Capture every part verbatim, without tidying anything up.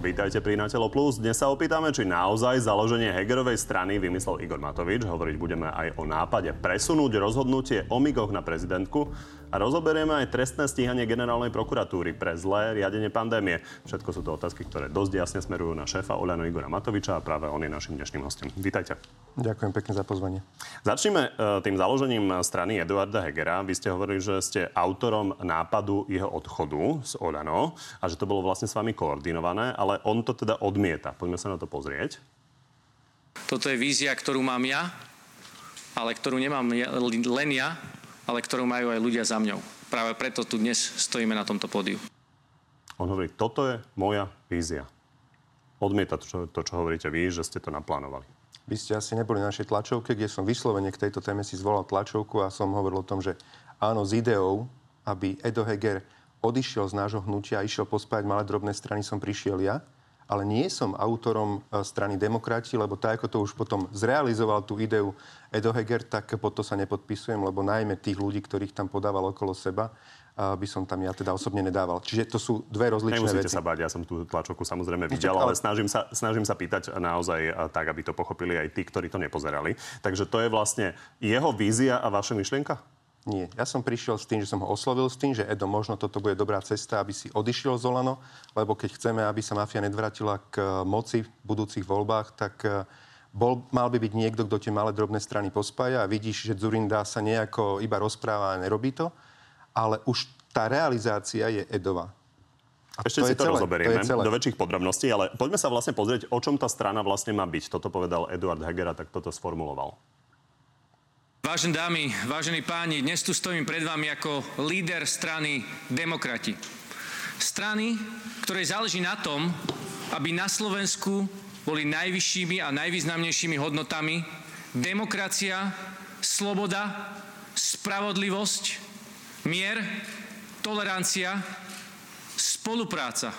Vítajte pri Natelo Plus. Dnes sa opýtame, či naozaj založenie Hegerovej strany vymyslel Igor Matovič. Hovoriť budeme aj o nápade presunúť rozhodnutie o migoch na prezidentku a rozoberieme aj trestné stíhanie generálnej prokuratúry pre zlé riadenie pandémie. Všetko sú to otázky, ktoré dosť jasne smerujú na šéfa Oľano Igora Matoviča a práve on je našim dnešným hostom. Vítajte. Ďakujem pekne za pozvanie. Začneme tým založením strany Eduarda Hegera. Vy ste hovorili, že ste autorom nápadu jeho odchodu z Oľano a že to bolo vlastne s vami koordinované, ale on to teda odmieta. Poďme sa na to pozrieť. Toto je vízia, ktorú mám ja, ale ktorú nemám ja, len ja, ale ktorú majú aj ľudia za mňou. Práve preto tu dnes stojíme na tomto pódiu. On hovorí, toto je moja vízia. Odmieta to, čo, to, čo hovoríte vy, že ste to naplánovali. Vy ste asi neboli na našej tlačovke, kde som vyslovene k tejto téme si zvolal tlačovku a som hovoril o tom, že áno, s ideou, aby Edo Heger odišiel z nášho hnutia a išiel pospájať malé drobné strany, som prišiel ja, ale nie som autorom strany Demokrati, lebo tak, ako to už potom zrealizoval tú ideu Edo Heger, tak pod to sa nepodpisujem, lebo najmä tých ľudí, ktorých tam podával okolo seba, by som tam ja teda osobne nedával. Čiže to sú dve rozličné Nemusíte veci. Nemusíte sa báť, ja som tú tlačovku samozrejme videl, ale snažím sa, snažím sa pýtať naozaj tak, aby to pochopili aj tí, ktorí to nepozerali. Takže to je vlastne jeho vízia a vaša myšlienka? Nie. Ja som prišiel s tým, že som ho oslovil s tým, že Edo, možno toto bude dobrá cesta, aby si odišiel z Olano, lebo keď chceme, aby sa mafia nedvrátila k moci v budúcich voľbách, tak bol, mal by byť niekto, kto tie malé drobné strany pospája a vidíš, že Dzurinda sa nejako iba rozpráva a nerobí to, ale už tá realizácia je Edova. A ešte to si to celé rozoberieme to do väčších podrobností, ale poďme sa vlastne pozrieť, o čom tá strana vlastne má byť. Toto povedal Eduard Heger a tak toto sformuloval. Vážené dámy, vážení páni, dnes tu stojím pred vami ako líder strany Demokrati. Strany, ktorej záleží na tom, aby na Slovensku boli najvyššími a najvýznamnejšími hodnotami demokracia, sloboda, spravodlivosť, mier, tolerancia, spolupráca.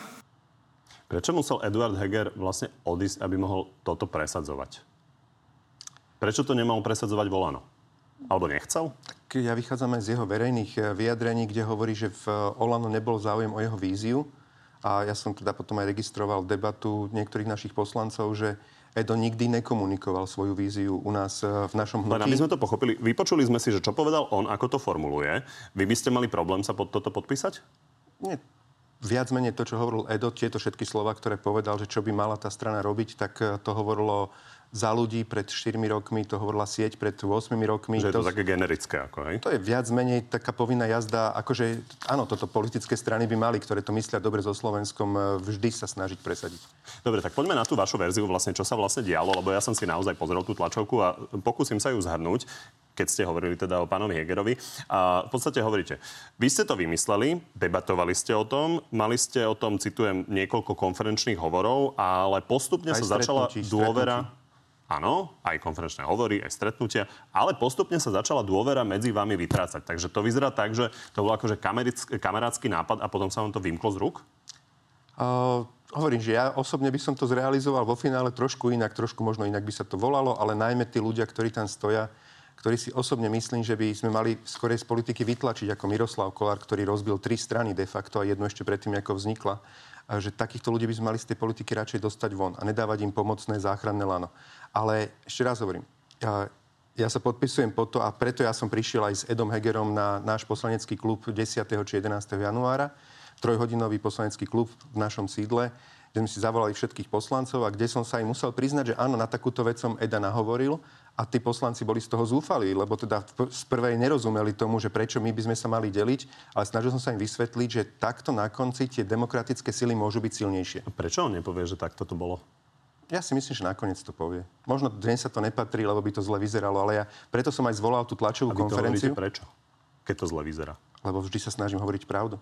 Prečo musel Eduard Heger vlastne odísť, aby mohol toto presadzovať? Prečo to nemal presadzovať Olano? Alebo nechcel? Tak ja vychádzam aj z jeho verejných vyjadrení, kde hovorí, že v Olano nebol záujem o jeho víziu. A ja som teda potom aj registroval debatu niektorých našich poslancov, že Edo nikdy nekomunikoval svoju víziu u nás v našom hnutí. My sme to pochopili. Vypočuli sme si, že čo povedal on, ako to formuluje. Vy by ste mali problém sa pod toto podpísať? Nie. Viac menej to, čo hovoril Edo, tieto všetky slova, ktoré povedal, že čo by mala tá strana robiť, tak to hovorilo Za ľudí pred štyrmi rokmi, to hovorila sieť pred ôsmimi rokmi. Že je to, to také generické, ako, hej? To je viac menej taká povinná jazda, akože, áno, toto politické strany by mali, ktoré to myslia dobre so Slovenskom, vždy sa snažiť presadiť. Dobre, tak poďme na tú vašu verziu, vlastne, čo sa vlastne dialo, lebo ja som si naozaj pozrel tú tlačovku a pokúsim sa ju zhrnúť, keď ste hovorili teda o pánovi Hegerovi. A v podstate hovoríte, vy ste to vymysleli, debatovali ste o tom, mali ste o tom, citujem, niekoľko konferenčných hovorov, ale postupne aj sa začala dôvera. Áno, aj konferenčné hovory, aj stretnutia, ale postupne sa začala dôvera medzi vami vytrácať. Takže to vyzerá tak, že to bol akože kamerick- kamarátsky nápad a potom sa vám to vymklo z rúk? Uh, hovorím, že ja osobne by som to zrealizoval vo finále trošku inak, trošku možno inak by sa to volalo, ale najmä tí ľudia, ktorí tam stoja, ktorí si osobne myslím, že by sme mali skorej z politiky vytlačiť, ako Miroslav Kolár, ktorý rozbil tri strany de facto a jednu ešte predtým, ako vznikla. Že takýchto ľudí by sme mali z tej politiky radšej dostať von a nedávať im pomocné záchranné lano. Ale ešte raz hovorím, ja, ja sa podpisujem po to a preto ja som prišiel aj s Edom Hegerom na náš poslanecký klub desiateho či jedenásteho januára, trojhodinový poslanecký klub v našom sídle, kde sme si zavolali všetkých poslancov a kde som sa im musel priznať, že áno, na takúto vec som Eda nahovoril a tí poslanci boli z toho zúfali, lebo teda z prvej nerozumeli tomu, že prečo my by sme sa mali deliť, ale snažil som sa im vysvetliť, že takto na konci tie demokratické sily môžu byť silnejšie. A prečo on nepovie, že takto to bolo? Ja si myslím, že nakoniec to povie. Možno dnes sa to nepatrí, lebo by to zle vyzeralo, ale ja preto som aj zvolal tú tlačovú konferenciu. A vy to hovoríte prečo, keď to zle vyzerá? Lebo vždy sa snažím hovoriť pravdu.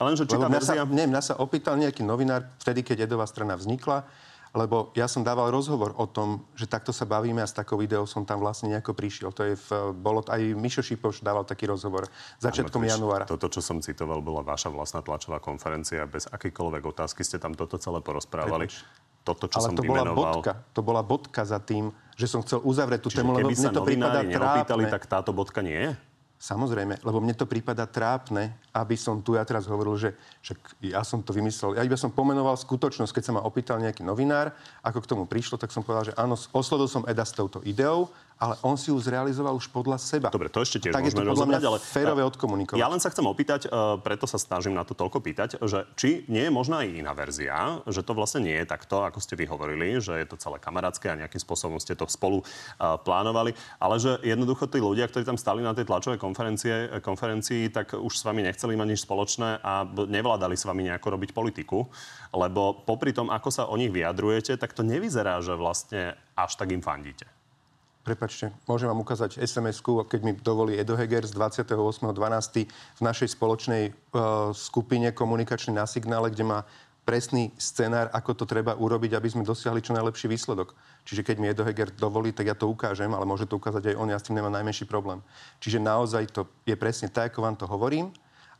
Ale lenže či tá verzia... Mňa, mňa sa opýtal nejaký novinár vtedy, keď Edová strana vznikla, lebo ja som dával rozhovor o tom, že takto sa bavíme a s takou videou som tam vlastne nejako prišiel. To je v, bolo, aj Mišo Šipoš dával taký rozhovor začiatkom ano, januára. Toto, čo som citoval, bola vaša vlastná tlačová konferencia. Bez akýkoľvek otázky ste tam toto celé porozprávali. Preč. Toto, čo ale som to bola vymenoval... bodka. To bola bodka za tým, že som chcel uzavrieť tú tému, lebo mne to prípada trápne. Čiže keby sa novinári neopýtali, tak táto bodka nie je? Samozrejme, lebo mne to prípada trápne, aby som tu ja teraz hovoril, že, že ja som to vymyslel. Ja iba som pomenoval skutočnosť, keď sa ma opýtal nejaký novinár, ako k tomu prišlo, tak som povedal, že áno, oslovil som Eda s touto ideou, ale on si ju zrealizoval už podľa seba. Dobre, to ešte tiež tak možno rozobrať, ale férové odkomunikovať. Ja len sa chcem opýtať, preto sa snažím na to toľko pýtať, že či nie je možná aj iná verzia, že to vlastne nie je takto, ako ste vy hovorili, že je to celé kamarátske a nejakým spôsobom ste to spolu uh, plánovali, ale že jednoducho tí ľudia, ktorí tam stáli na tej tlačovej konferencie, konferencii, tak už s vami nechceli mať nič spoločné a nevládali s vami nejako robiť politiku, lebo popri tom, ako sa o nich vyjadrujete, tak to nevyzerá, že vlastne až tak im fandíte. Prepačte, môžem vám ukázať es em esku, keď mi dovolí Edo Heger z dvadsiateho ôsmeho dvanásteho v našej spoločnej uh, skupine komunikačnej na Signále, kde má presný scenár, ako to treba urobiť, aby sme dosiahli čo najlepší výsledok. Čiže keď mi Edo Heger dovolí, tak ja to ukážem, ale môže to ukázať aj on, ja s tým nemám najmenší problém. Čiže naozaj to je presne tak, ako vám to hovorím.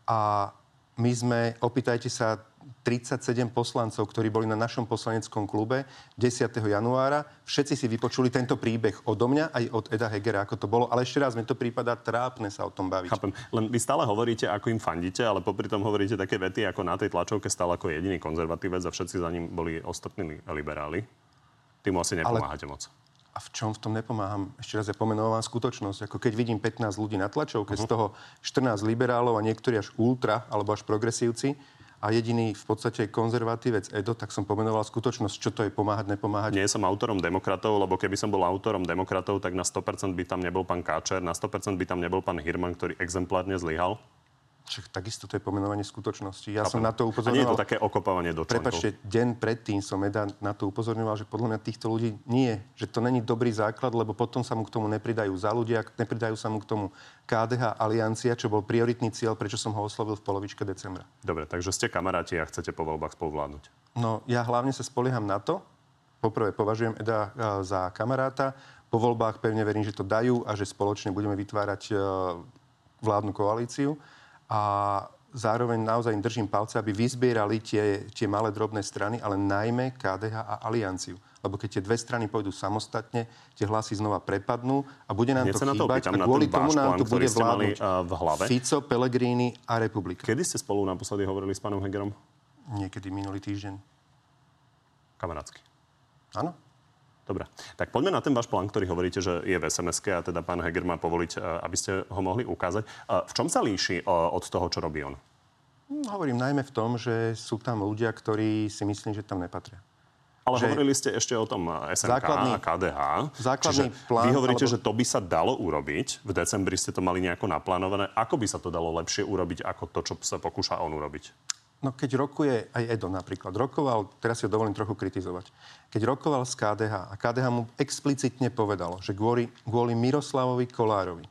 A my sme, opýtajte sa, tridsaťsedem poslancov, ktorí boli na našom poslaneckom klube desiateho januára. Všetci si vypočuli tento príbeh odo mňa aj od Eda Hegera, ako to bolo. Ale ešte raz, mi to prípada trápne sa o tom baviť. Chápem. Len vy stále hovoríte, ako im fandíte, ale popri tom hovoríte také vety, ako na tej tlačovke stále ako jediný konzervatívec a všetci za ním boli ostatní liberáli. Ty mu asi nepomáhate ale... moc. A v čom v tom nepomáham? Ešte raz ja pomenovám skutočnosť. Ako keď vidím pätnásť ľudí na tlačovke, uh-huh. z toho štrnásť liberálov a niektorí až ultra, alebo až progresívci, a jediný v podstate konzervatívec Edo, tak som pomenoval skutočnosť, čo to je pomáhať, nepomáhať. Nie som autorom demokratov, lebo keby som bol autorom demokratov, tak na sto percent by tam nebol pán Káčer, na sto percent by tam nebol pán Hirman, ktorý exemplárne zlyhal. Však takisto to je pomenovanie skutočnosti. Ja Chápem. Som na to upozorňoval... A nie je to také okopávanie do členku. Prepáčte, deň predtým som Eda na to upozorňoval, že podľa mňa týchto ľudí nie. Že to není dobrý základ, lebo potom sa mu k tomu nepridajú za ľudia, nepridajú sa mu k tomu ká dé há Aliancia, čo bol prioritný cieľ, prečo som ho oslovil v polovičke decembra. Dobre, takže ste kamaráti a chcete po voľbách spoluvládnuť. No, ja hlavne sa spolieham na to. Poprvé považujem Eda za kamaráta. Po voľbách pevne verím, že to dajú a že spoločne budeme vytvárať vládnu koalíciu. A zároveň naozaj držím palce, aby vyzbierali tie, tie malé drobné strany, ale najmä ká dé há a Alianciu. Lebo keď tie dve strany pôjdu samostatne, tie hlasy znova prepadnú a bude nám Nech to chýbať. A kvôli tomu nám tu bude vládnuť v hlave. Fico, Pellegrini a Republika. Kedy ste spolu naposledy hovorili s pánom Hegerom? Niekedy minulý týždeň. Kamarátsky. Áno. Dobre. Tak poďme na ten váš plán, ktorý hovoríte, že je v es em eske a teda pán Heger má povoliť, aby ste ho mohli ukázať. V čom sa líši od toho, čo robí on? Hovorím najmä v tom, že sú tam ľudia, ktorí si myslím, že tam nepatria. Ale že hovorili ste ešte o tom es en ká základný, a ká dé há. Základný Čiže plán, vy hovoríte, alebo... že to by sa dalo urobiť. V decembri ste to mali nejako naplánované. Ako by sa to dalo lepšie urobiť, ako to, čo sa pokúša on urobiť? No keď rokuje, aj Edo napríklad, rokoval, teraz si ho dovolím trochu kritizovať, keď rokoval s ká dé há a ká dé há mu explicitne povedalo, že kvôli, kvôli Miroslavovi Kolárovi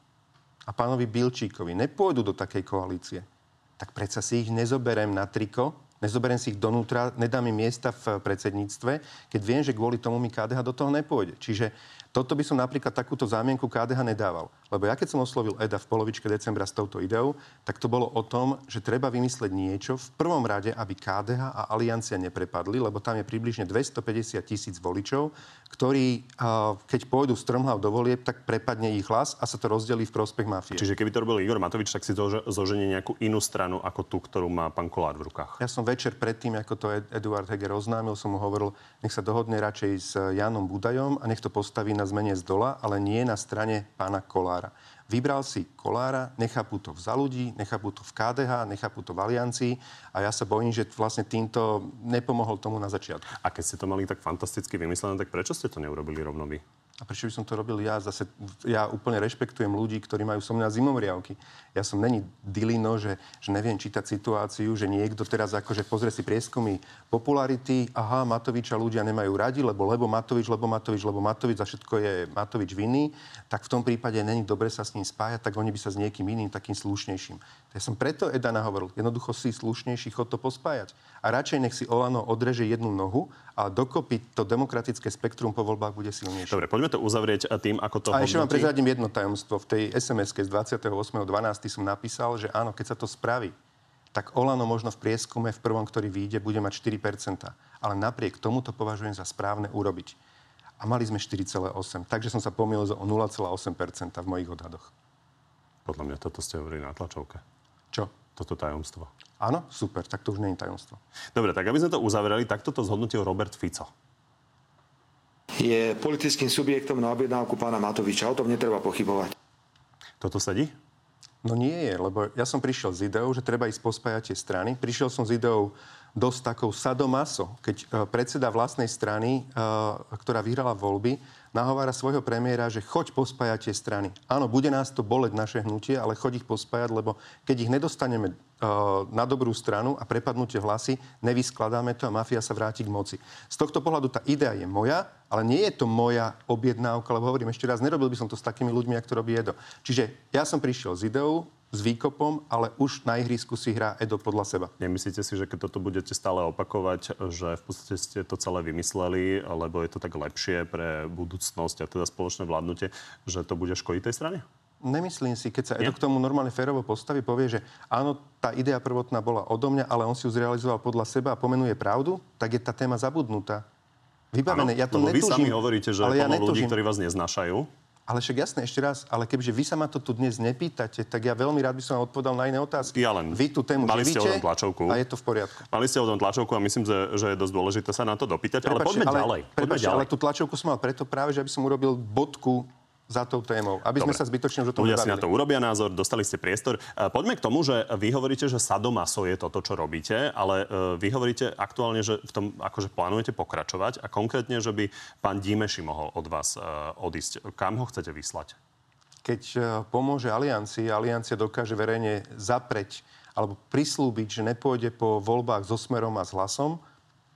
a pánovi Bilčíkovi nepôjdu do takej koalície, tak predsa si ich nezoberem na triko, nezoberem si ich donútra, nedám im miesta v predsedníctve, keď viem, že kvôli tomu mi ká dé há do toho nepôjde. Čiže toto by som napríklad takúto zámienku ká dé há nedával. Lebo ja keď som oslovil Eda v polovičke decembra s touto ideou, tak to bolo o tom, že treba vymysleť niečo v prvom rade, aby ká dé há a Aliancia neprepadli, lebo tam je približne dvestopäťdesiat tisíc voličov, ktorí, keď pôjdu strmhlav do volieb, tak prepadne ich hlas a sa to rozdelí v prospech mafie. Čiže keby to robil Igor Matovič, tak si to zoženie nejakú inú stranu ako tú, ktorú má pán Kolár v rukách. Ja som večer predtým, ako to Eduard Heger oznámil, som mu hovoril, nech sa dohodne radšej s Jánom Budajom a nech to postaví na zmene z dola, ale nie na strane pána Kolára. Vybral si Kolára, nechápu to za ľudí, nechápu to v ká dé há, nechápu to v Aliancii a ja sa bojím, že vlastne týmto nepomohol tomu na začiatku. A keď ste to mali tak fantasticky vymyslené, tak prečo ste to neurobili rovno vy? A prečo by som to robil ja? Zase ja úplne rešpektujem ľudí, ktorí majú so mňa zimomriavky. Ja som není dilino, že, že neviem čítať situáciu, že niekto teraz akože pozrie si prieskumy popularity, aha, Matoviča ľudia nemajú radi, lebo lebo Matovič, lebo Matovič, lebo Matovič, za všetko je Matovič vinný, tak v tom prípade není dobre sa s ním spájať, tak oni by sa s niekým iným takým slušnejším. Ja som preto Eda nahovoril, jednoducho si slušnejší chod to pospájať. A radšej nech si Olano odreže jednu nohu a dokopy to demokratické spektrum po voľbách bude silnejšie. Dobre, poďme to uzavrieť tým, ako to a hodnotí. A ešte vám prezradím jedno tajomstvo. V tej es em eske z dvadsiateho ôsmeho dvanásteho som napísal, že áno, keď sa to spraví, tak Olano možno v prieskume v prvom, ktorý vyjde, bude mať štyri percentá. Ale napriek tomu to považujem za správne urobiť. A mali sme štyri celé osem. Takže som sa pomýlil o nula celé osem percenta v mojich odhadoch. Podľa mňa toto ste hovorili na tlačovke. Čo? toto tajomstvo. Áno, super, tak to už nie je tajomstvo. Dobre, tak aby sme to uzavreli, takto to zhodnotil Robert Fico. Je politickým subjektom na objednávku pána Matoviča, o tom netreba pochybovať. Toto sedí? No nie je, lebo ja som prišiel s ideou, že treba ísť pospájať tie strany. Prišiel som s ideou dosť takou sadomaso, keď predseda vlastnej strany, ktorá vyhrala voľby, nahovára svojho premiéra, že choď pospájať tie strany. Áno, bude nás to boleť naše hnutie, ale choď ich pospájať, lebo keď ich nedostaneme na dobrú stranu a prepadnutie hlasy, nevyskladáme to a mafia sa vráti k moci. Z tohto pohľadu tá idea je moja, ale nie je to moja objednávka, lebo hovorím ešte raz, nerobil by som to s takými ľuďmi, ako to robí Edo. Čiže ja som prišiel s ideou, s výkopom, ale už na ihrisku si hrá Edo podľa seba. Nemyslíte si, že keď toto budete stále opakovať, že v podstate ste to celé vymysleli, lebo je to tak lepšie pre budúcnosť a teda spoločné vládnutie, že to bude škodiť tej strane? Nemyslím si, keď sa Edo k tomu normálne férovo postaví, povie, že áno, tá idea prvotná bola odo mňa, ale on si ju zrealizoval podľa seba a pomenuje pravdu, tak je tá téma zabudnutá. Vybavené. Ano, ja to netúžim. Vy sami hovoríte, že ja plno ľudí, ktorí vás neznášajú. Ale však jasné, ešte raz, ale kebyže vy sa ma to tu dnes nepýtate, tak ja veľmi rád by som vám odpovedal na iné otázky. Ja len. Vy tú tému živíte a je to v poriadku. Mali ste o tom tlačovku a myslím, že je dosť dôležité sa na to dopýtať, ale poďme ďalej. Prepačte, ale tú tlačovku som mal preto práve, že aby som urobil bodku za tou témou, aby Dobre. Sme sa zbytočne už o tom nebavili. Ľudia si na to urobia názor, dostali ste priestor. Poďme k tomu, že vy hovoríte, že sadomaso je toto, čo robíte, ale vy hovoríte aktuálne, že v tom akože plánujete pokračovať a konkrétne, že by pán Dimeši mohol od vás odísť. Kam ho chcete vyslať? Keď pomôže Aliancii, Aliancia dokáže verejne zapreť alebo prislúbiť, že nepôjde po voľbách so Smerom a s Hlasom,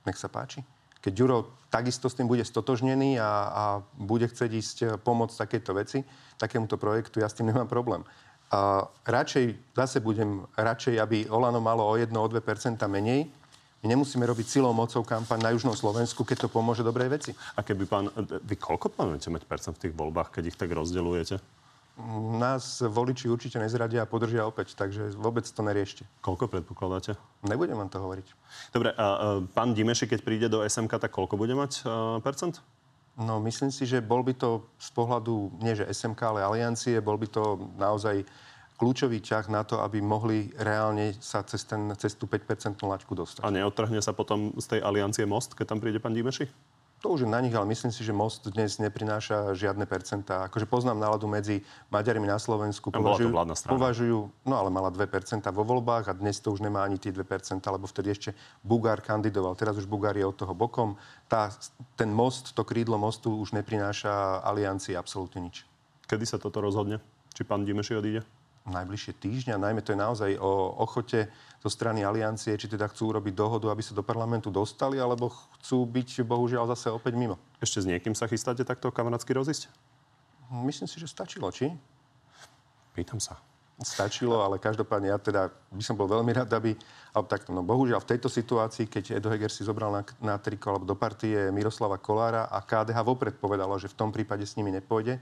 nech sa páči. Keď Juro takisto s tým bude stotožnený a, a bude chcieť ísť pomôcť takéto veci, takémuto projektu, ja s tým nemám problém. A radšej, zase budem radšej, aby Olano malo o jedno až dve percentá menej. My nemusíme robiť silou mocou kampaň na Južnom Slovensku, keď to pomôže dobrej veci. A keby pán... Vy koľko plánujete mať percent v tých voľbách, keď ich tak rozdeľujete? Nás voliči určite nezradia a podržia opäť, takže vôbec to neriešte. Koľko predpokladáte? Nebudem vám to hovoriť. Dobre, a, a pán Dimeši, keď príde do es em ká, tak koľko bude mať a, percent? No, myslím si, že bol by to z pohľadu, nie že es em ká, ale Aliancie, bol by to naozaj kľúčový ťah na to, aby mohli reálne sa cez, ten, cez tú päť percentnú laťku dostať. A neodtrhne sa potom z tej Aliancie Most, keď tam príde pán Dimeši? To už je na nich, ale myslím si, že Most dnes neprináša žiadne percentá. Akože poznám náladu medzi Maďarmi na Slovensku. Považujú, považujú, no ale mala dve percentá vo voľbách a dnes to už nemá ani tie dve percentá, lebo vtedy ešte Bugár kandidoval. Teraz už Bugár je od toho bokom. Tá, ten Most, to krídlo Mostu už neprináša Aliancii absolútne nič. Kedy sa toto rozhodne? Či pán Dimeši odíde? Najbližšie týždňa, najmä to je naozaj o ochote zo strany Aliancie, či teda chcú urobiť dohodu, aby sa do parlamentu dostali, alebo chcú byť, bohužiaľ, zase opäť mimo. Ešte s niekým sa chystáte takto kamarátsky rozísť? Myslím si, že stačilo, či? Pýtam sa. Stačilo, ale každopádne ja teda by som bol veľmi rád, aby... Ale takto, no bohužiaľ, v tejto situácii, keď Edo Heger si zobral na, na triko alebo do partie Miroslava Kollára a ká dé há vopred povedalo, že v tom prípade s nimi nepôjde,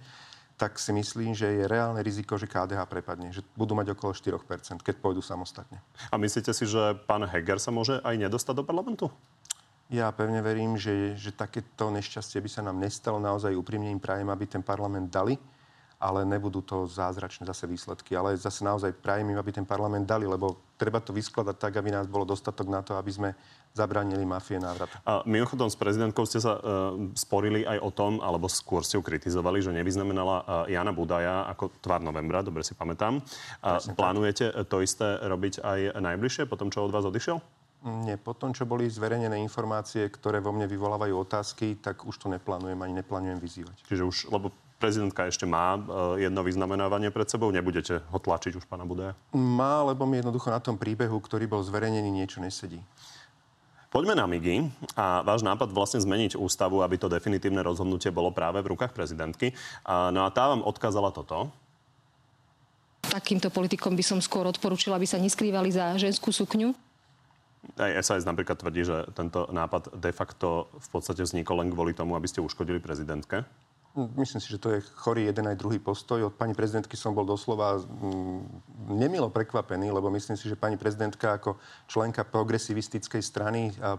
tak si myslím, že je reálne riziko, že ká dé há prepadne. Že budú mať okolo štyri percentá, keď pôjdu samostatne. A myslíte si, že pán Heger sa môže aj nedostať do parlamentu? Ja pevne verím, že, že takéto nešťastie by sa nám nestalo. Naozaj úprimne im prajem, aby ten parlament dali, ale nebudú to zázračné zase výsledky. Ale zase naozaj prajem im, aby ten parlament dali, lebo treba to vyskladať tak, aby nás bolo dostatok na to, aby sme zabránili mafie návratu. A mimochodom, s prezidentkou ste sa e, sporili aj o tom, alebo skôr ste ju kritizovali, že nevyznamenala e, Jana Budaja ako tvár novembra, dobre si pamätám. A plánujete to isté robiť aj najbližšie, potom čo od vás odišiel? Nie, potom čo boli zverejnené informácie, ktoré vo mne vyvolávajú otázky, tak už to neplánujem, ani neplánujem vyzývať. Čiže už, lebo prezidentka ešte má jedno vyznamenávanie pred sebou, nebudete ho tlačiť už pána Budaja? Má, lebo mi jednoducho na tom príbehu, ktorý bol zverejnený, niečo nesedí. Poďme na migy a váš nápad vlastne zmeniť ústavu, aby to definitívne rozhodnutie bolo práve v rukách prezidentky. No a tá vám odkázala toto. Takýmto politikom by som skôr odporúčila, aby sa neskrývali za ženskú sukňu. Aj es a es napríklad tvrdí, že tento nápad de facto v podstate vznikol len kvôli tomu, aby ste uškodili prezidentke. Myslím si, že to je chorý jeden aj druhý postoj. Od pani prezidentky som bol doslova nemilo prekvapený, lebo myslím si, že pani prezidentka ako členka progresivistickej strany a,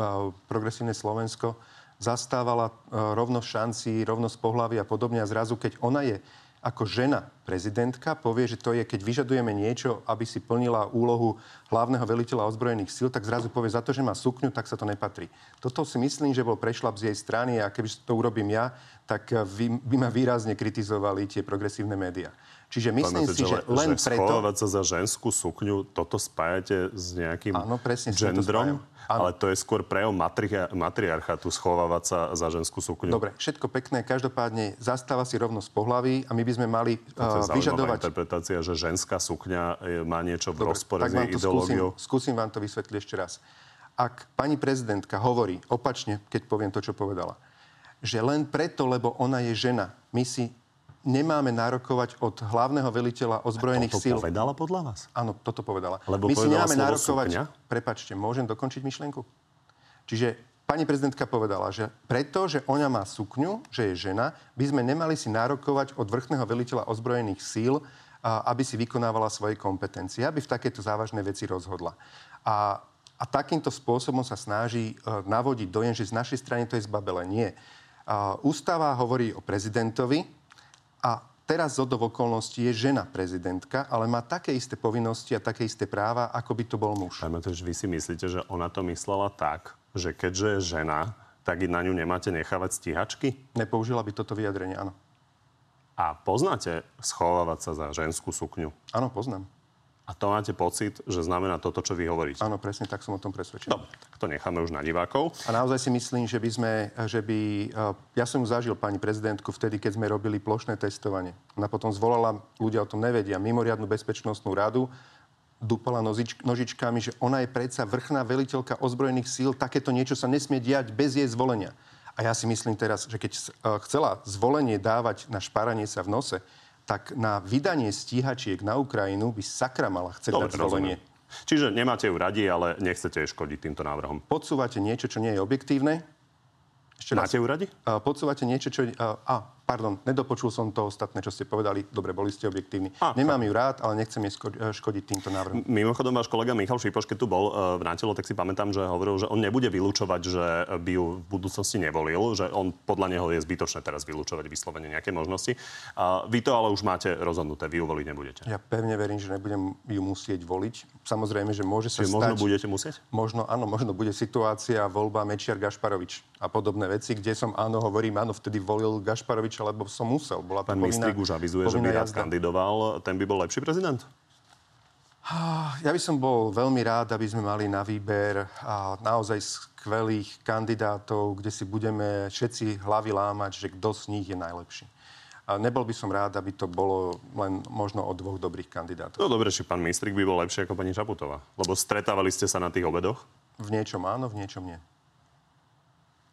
a Progresívne Slovensko zastávala rovnosť šancí, rovnosť pohlavy a podobne. A zrazu, keď ona je ako žena prezidentka povie, že to je, keď vyžadujeme niečo, aby si plnila úlohu hlavného veliteľa ozbrojených síl, tak zrazu povie, za to, že má sukňu, tak sa to nepatrí. Toto si myslím, že bol prešľap z jej strany a keby to urobím ja, tak by ma výrazne kritizovali tie progresívne médiá. Čiže myslím si, že len že preto... schovávať sa za ženskú sukňu, toto spájate s nejakým áno, presne, gendrom, to ale to je skôr prejav matri- matriarchatu, schovávať sa za ženskú sukňu. Dobre, všetko pekné, každopádne zastáva si rovnosť pohlaví a my by sme mali uh, vyžadovať... interpretácia, že ženská sukňa má niečo v Dobre, rozpore s ideológiou. Skúsim, skúsim vám to vysvetliť ešte raz. Ak pani prezidentka hovorí opačne, keď poviem to, čo povedala, že len preto, lebo ona je žena, my si... nemáme nárokovať od hlavného veliteľa ozbrojených síl. Toto povedala podľa vás? Áno, toto povedala. Lebo my si nemáme nárokovať... Sukňa? Prepáčte, môžem dokončiť myšlienku? Čiže pani prezidentka povedala, že preto, že ona má sukňu, že je žena, by sme nemali si nárokovať od vrchného veliteľa ozbrojených síl, aby si vykonávala svoje kompetencie, aby v takéto závažné veci rozhodla. A, a takýmto spôsobom sa snaží navodiť dojem, že z našej strany to je zbabele. Nie. Ústava hovorí o prezidentovi, a teraz zo do okolností je žena prezidentka, ale má také isté povinnosti a také isté práva, ako by to bol muž. Pán Matovič, vy si myslíte, že ona to myslela tak, že keďže je žena, tak na ňu nemáte nechávať stíhačky? Nepoužila by toto vyjadrenie, áno. A poznáte schovávať sa za ženskú sukňu? Áno, poznám. A to máte pocit, že znamená toto, čo vy hovoríte? Áno, presne tak som o tom presvedčený. Dobre, tak to necháme už na divákov. A naozaj si myslím, že by sme, že by... Ja som zažil pani prezidentku vtedy, keď sme robili plošné testovanie. Ona potom zvolala, ľudia o tom nevedia, mimoriadnu bezpečnostnú radu, dupala nožič, nožičkami, že ona je predsa vrchná veliteľka ozbrojených síl, takéto niečo sa nesmie diať bez jej zvolenia. A ja si myslím teraz, že keď chcela zvolenie dávať na šparanie sa v nose, tak na vydanie stíhačiek na Ukrajinu by sakra mala chceť dať zvolenie. Čiže nemáte ju radi, ale nechcete jej škodiť týmto návrhom. Podsúvate niečo, čo nie je objektívne. Ešte Máte ju radi? Podsúvate niečo, čo... A, pardon, nedopočul som to ostatné, čo ste povedali. Dobre, boli ste objektívni. A, Nemám ju rád, ale nechcem jej škodiť týmto návrhom. Mimochodom, váš kolega Michal Šipoš, keď tu bol v Na telo, tak si pamätám, že hovoril, že on nebude vylúčovať, že by ju v budúcnosti nevolil, že on podľa neho je zbytočné teraz vylúčovať vyslovene nejaké možnosti. A vy to ale už máte rozhodnuté, vy ju voliť nebudete. Ja pevne verím, že nebudem ju musieť voliť. Samozrejme, že môže sa Čiže stať. Možno budete musieť? Možno áno, možno bude situácia voľba Mečiar Gašparovič a podobné veci, kde som áno, hovorím, áno, vtedy volil Gašparoviča, lebo som musel. Bola to Pán povinná, Mistrík už avizuje, že by rád jazda. kandidoval. Ten by bol lepší prezident? Ja by som bol veľmi rád, aby sme mali na výber a naozaj skvelých kandidátov, kde si budeme všetci hlavy lámať, že kto z nich je najlepší. A nebol by som rád, aby to bolo len možno o dvoch dobrých kandidátov. No dobre, či pán Mistrík by bol lepší ako pani Čaputová. Lebo stretávali ste sa na tých obedoch? V niečom áno, v niečom nie.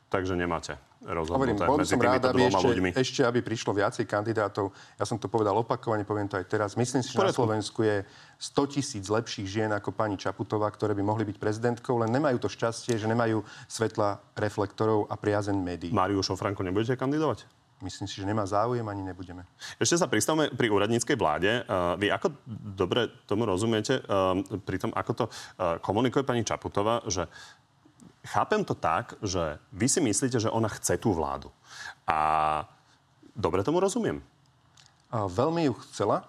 Takže nemáte rozhodnuté medzi týmito dvoma ešte, ľuďmi. Ešte, aby prišlo viacej kandidátov. Ja som to povedal opakovane, poviem to aj teraz. Myslím si, že na Slovensku je sto tisíc lepších žien ako pani Čaputová, ktoré by mohli byť prezidentkou, len nemajú to šťastie, že nemajú svetla reflektorov a priazeň médií. Máriu Šofranko nebudete kandidovať? Myslím si, že nemá záujem, ani nebudeme. Ešte sa pristavme pri úradníckej vláde. Uh, vy ako dobre tomu rozumiete, uh, pri tom, ako to uh, komunikuje pani Čaputová, že chápem to tak, že vy si myslíte, že ona chce tú vládu. A dobre tomu rozumiem. A veľmi ju chcela.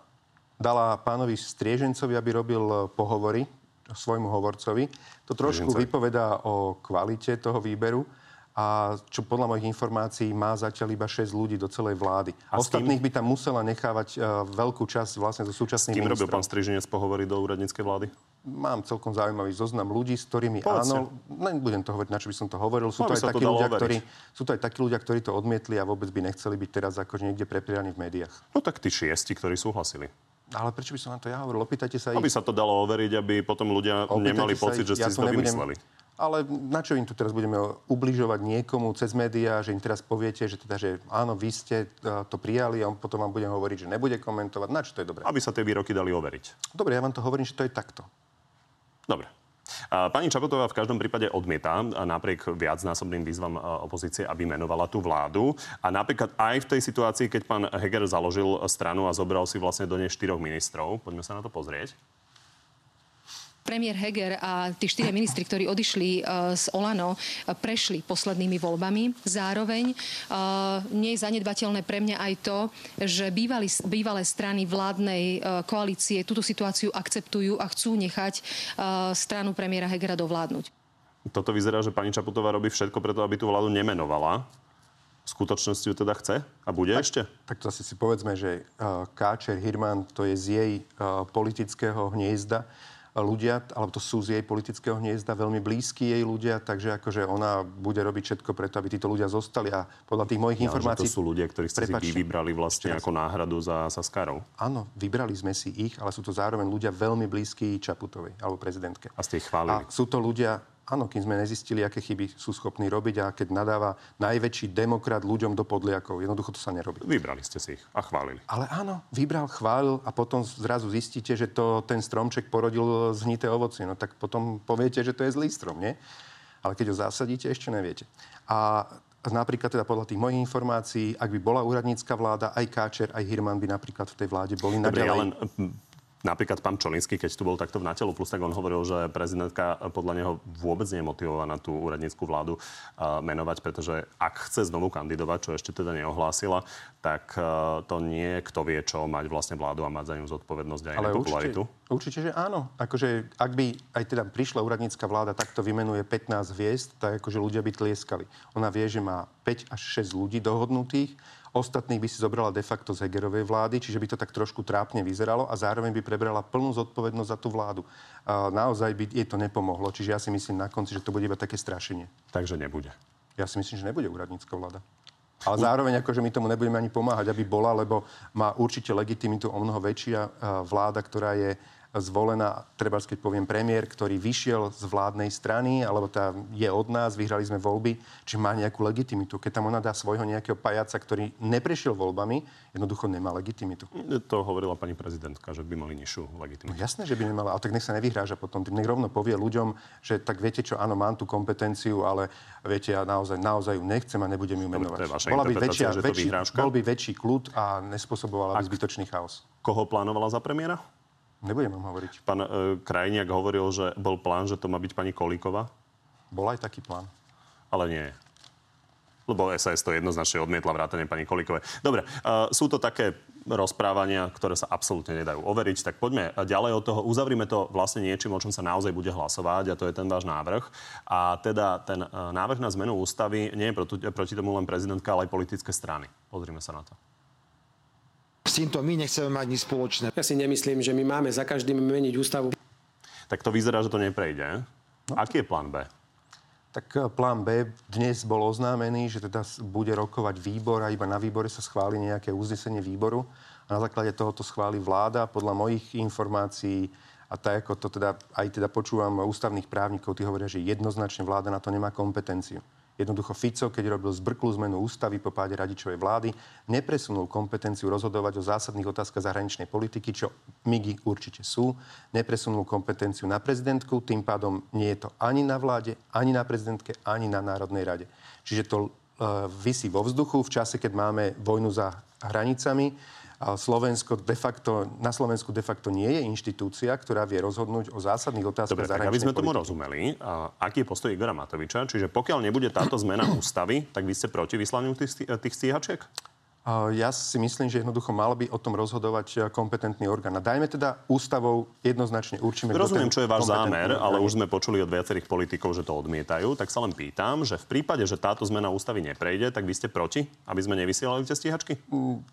Dala pánovi Striežencovi, aby robil pohovory svojmu hovorcovi. To trošku Striežencovi. Vypovedá o kvalite toho výberu. A čo podľa mojich informácií má zatiaľ iba šesť ľudí do celej vlády. A ostatných by tam musela nechávať uh, veľkú časť vlastne zo súčasných ministrov. S kým ministrov. Robil pán Striženec pohovory do úradníckej vlády? Mám celkom zaujímavý zoznam ľudí, s ktorými Povedzte. áno, nebudem to hovoriť, na čo by som to hovoril. Sú to, aj takí, to ľudia, ktorí, sú to aj takí ľudia, ktorí to odmietli a vôbec by nechceli byť teraz akože niekde prepieraní v médiách. No tak tí šiesti, ktorí súhlasili. Ale prečo by som vám to ja hovoril? Opýtajte sa ich. Aby sa to dalo overiť, aby potom ľudia Opýtajte nemali pocit, ich, že ste ja si to nebudem... vymysleli. Ale na čo im tu teraz budeme ubližovať niekomu cez médiá, že im teraz poviete, že teda, že áno, vy ste to prijali a on potom vám bude hovoriť, že nebude komentovať. Na čo to je dobré? Aby sa tie výroky dali overiť. Dobre, ja vám to hovorím, že to je takto. Dobre. Pani Čaputová v každom prípade odmieta napriek viacnásobným výzvam opozície, aby menovala tú vládu. A napríklad aj v tej situácii, keď pán Heger založil stranu a zobral si vlastne do nej štyroch ministrov. Poďme sa na to pozrieť. premiér Heger a tí štyria ministri, ktorí odišli z Olano, prešli poslednými voľbami. Zároveň nie je zanedbateľné pre mňa aj to, že bývali, bývalé strany vládnej koalície túto situáciu akceptujú a chcú nechať stranu premiéra Hegera dovládnuť. Toto vyzerá, že pani Čaputová robí všetko preto, aby tú vládu nemenovala. V skutočnosti ju teda chce a bude tak, ešte? Tak zase si povedzme, že Káčer, Hirman, to je z jej politického hniezda ľudia, alebo to sú z jej politického hniezda veľmi blízki jej ľudia, takže akože ona bude robiť všetko preto, aby títo ľudia zostali a podľa tých mojich ja, informácií... To sú ľudia, ktorých ste si vybrali vlastne ako náhradu za Saskárov. Áno, vybrali sme si ich, ale sú to zároveň ľudia veľmi blízki Čaputovej alebo prezidentke. A ste ich chválili. A sú to ľudia... Áno, kým sme nezistili, aké chyby sú schopní robiť a keď nadáva najväčší demokrat ľuďom do podliakov. Jednoducho to sa nerobí. Vybrali ste si ich a chválili. Ale áno, vybral, chválil a potom zrazu zistíte, že to ten stromček porodil zhnité ovocie. No tak potom poviete, že to je zlý strom, nie? Ale keď ho zasadíte, ešte neviete. A napríklad teda podľa tých mojich informácií, ak by bola úradnícka vláda, aj Káčer, aj Hirman by napríklad v tej vláde boli naďalej. Napríklad pán Čolinský, keď tu bol takto v Na telu plus, tak on hovoril, že prezidentka podľa neho vôbec nie je motivovaná tú úradnícku vládu uh, menovať, pretože ak chce znovu kandidovať, čo ešte teda neohlásila, tak uh, to nie kto vie, čo mať vlastne vládu a mať za ňu zodpovednosť aj nepopularitu. Určite, určite, že áno. Akože ak by aj teda prišla úradnícka vláda, takto vymenuje pätnásť hviezd, tak akože ľudia by tlieskali. Ona vie, že má päť až šesť ľudí dohodnutých, ostatných by si zobrala de facto z Hegerovej vlády, čiže by to tak trošku trápne vyzeralo a zároveň by prebrala plnú zodpovednosť za tú vládu. A naozaj by jej to nepomohlo, čiže ja si myslím na konci, že to bude iba také strašenie. Takže nebude. Ja si myslím, že nebude úradnícka vláda. Ale zároveň akože my tomu nebudeme ani pomáhať, aby bola, lebo má určite legitimitu o mnoho väčšia vláda, ktorá je zvolená, treba keď poviem premiér, ktorý vyšiel z vládnej strany, alebo tá je od nás, vyhrali sme voľby, či má nejakú legitimitu. Keď tam ona dá svojho nejakého pajaca, ktorý neprešiel voľbami, jednoducho nemá legitimitu. To hovorila pani prezidentka, že by mali nižšiu legitimitu. No jasné, že by nemala, ale tak nech sa nevyhráža potom. Tým nech rovno povie ľuďom, že tak viete čo, áno, mám tú kompetenciu, ale viete, ja naozaj, naozaj ju nechcem a nebudem ju menovať. To je vaša bola by väčšia, väčší, bol by väčší kľud a nespôsobovala by zbytočný chaos. Koho plánovala za premiéra? Nebudem vám hovoriť. Pán e, Krajniak hovoril, že bol plán, že to má byť pani Kolíková? Bol aj taký plán. Ale nie. Lebo es a es to jednoznačne odmietla vrátane pani Kolíkové. Dobre, e, sú to také rozprávania, ktoré sa absolútne nedajú overiť. Tak poďme ďalej od toho. Uzavrime to vlastne niečím, o čom sa naozaj bude hlasovať, a to je ten váš návrh. A teda ten návrh na zmenu ústavy nie je proti, proti tomu len prezidentka, ale aj politické strany. Pozrime sa na to. S týmto my nechceme mať nič spoločné. Ja si nemyslím, že my máme za každým meniť ústavu. Tak to vyzerá, že to neprejde. No. Aký je plán B? Tak plán B dnes bol oznámený, že teda bude rokovať výbor a iba na výbore sa schváli nejaké uznesenie výboru. A na základe tohoto schváli vláda. Podľa mojich informácií a tak, ako to teda aj teda počúvam ústavných právnikov, tí hovoria, že jednoznačne vláda na to nemá kompetenciu. Jednoducho Fico, keď robil zbrklú zmenu ústavy po páde Radičovej vlády, nepresunul kompetenciu rozhodovať o zásadných otázkach zahraničnej politiky, čo migy určite sú. Nepresunul kompetenciu na prezidentku, tým pádom nie je to ani na vláde, ani na prezidentke, ani na Národnej rade. Čiže to uh, visí vo vzduchu v čase, keď máme vojnu za hranicami. Slovensko de facto, na Slovensku de facto nie je inštitúcia, ktorá vie rozhodnúť o zásadných otázkach zahraničnej politiky. Dobre, tak aby sme tomu rozumeli, a aký je postoj Igora Matoviča, čiže pokiaľ nebude táto zmena ústavy, tak vy ste proti vyslaniu tých, tých stíhačiek? Ja si myslím, že jednoducho mal by o tom rozhodovať kompetentný orgán. A dajme teda ústavou jednoznačne určíme... Rozumiem, čo je váš zámer, orgán. Ale už sme počuli od viacerých politikov, že to odmietajú. Tak sa len pýtam, že v prípade, že táto zmena ústavy neprejde, tak vy ste proti, aby sme nevysielali tie stíhačky?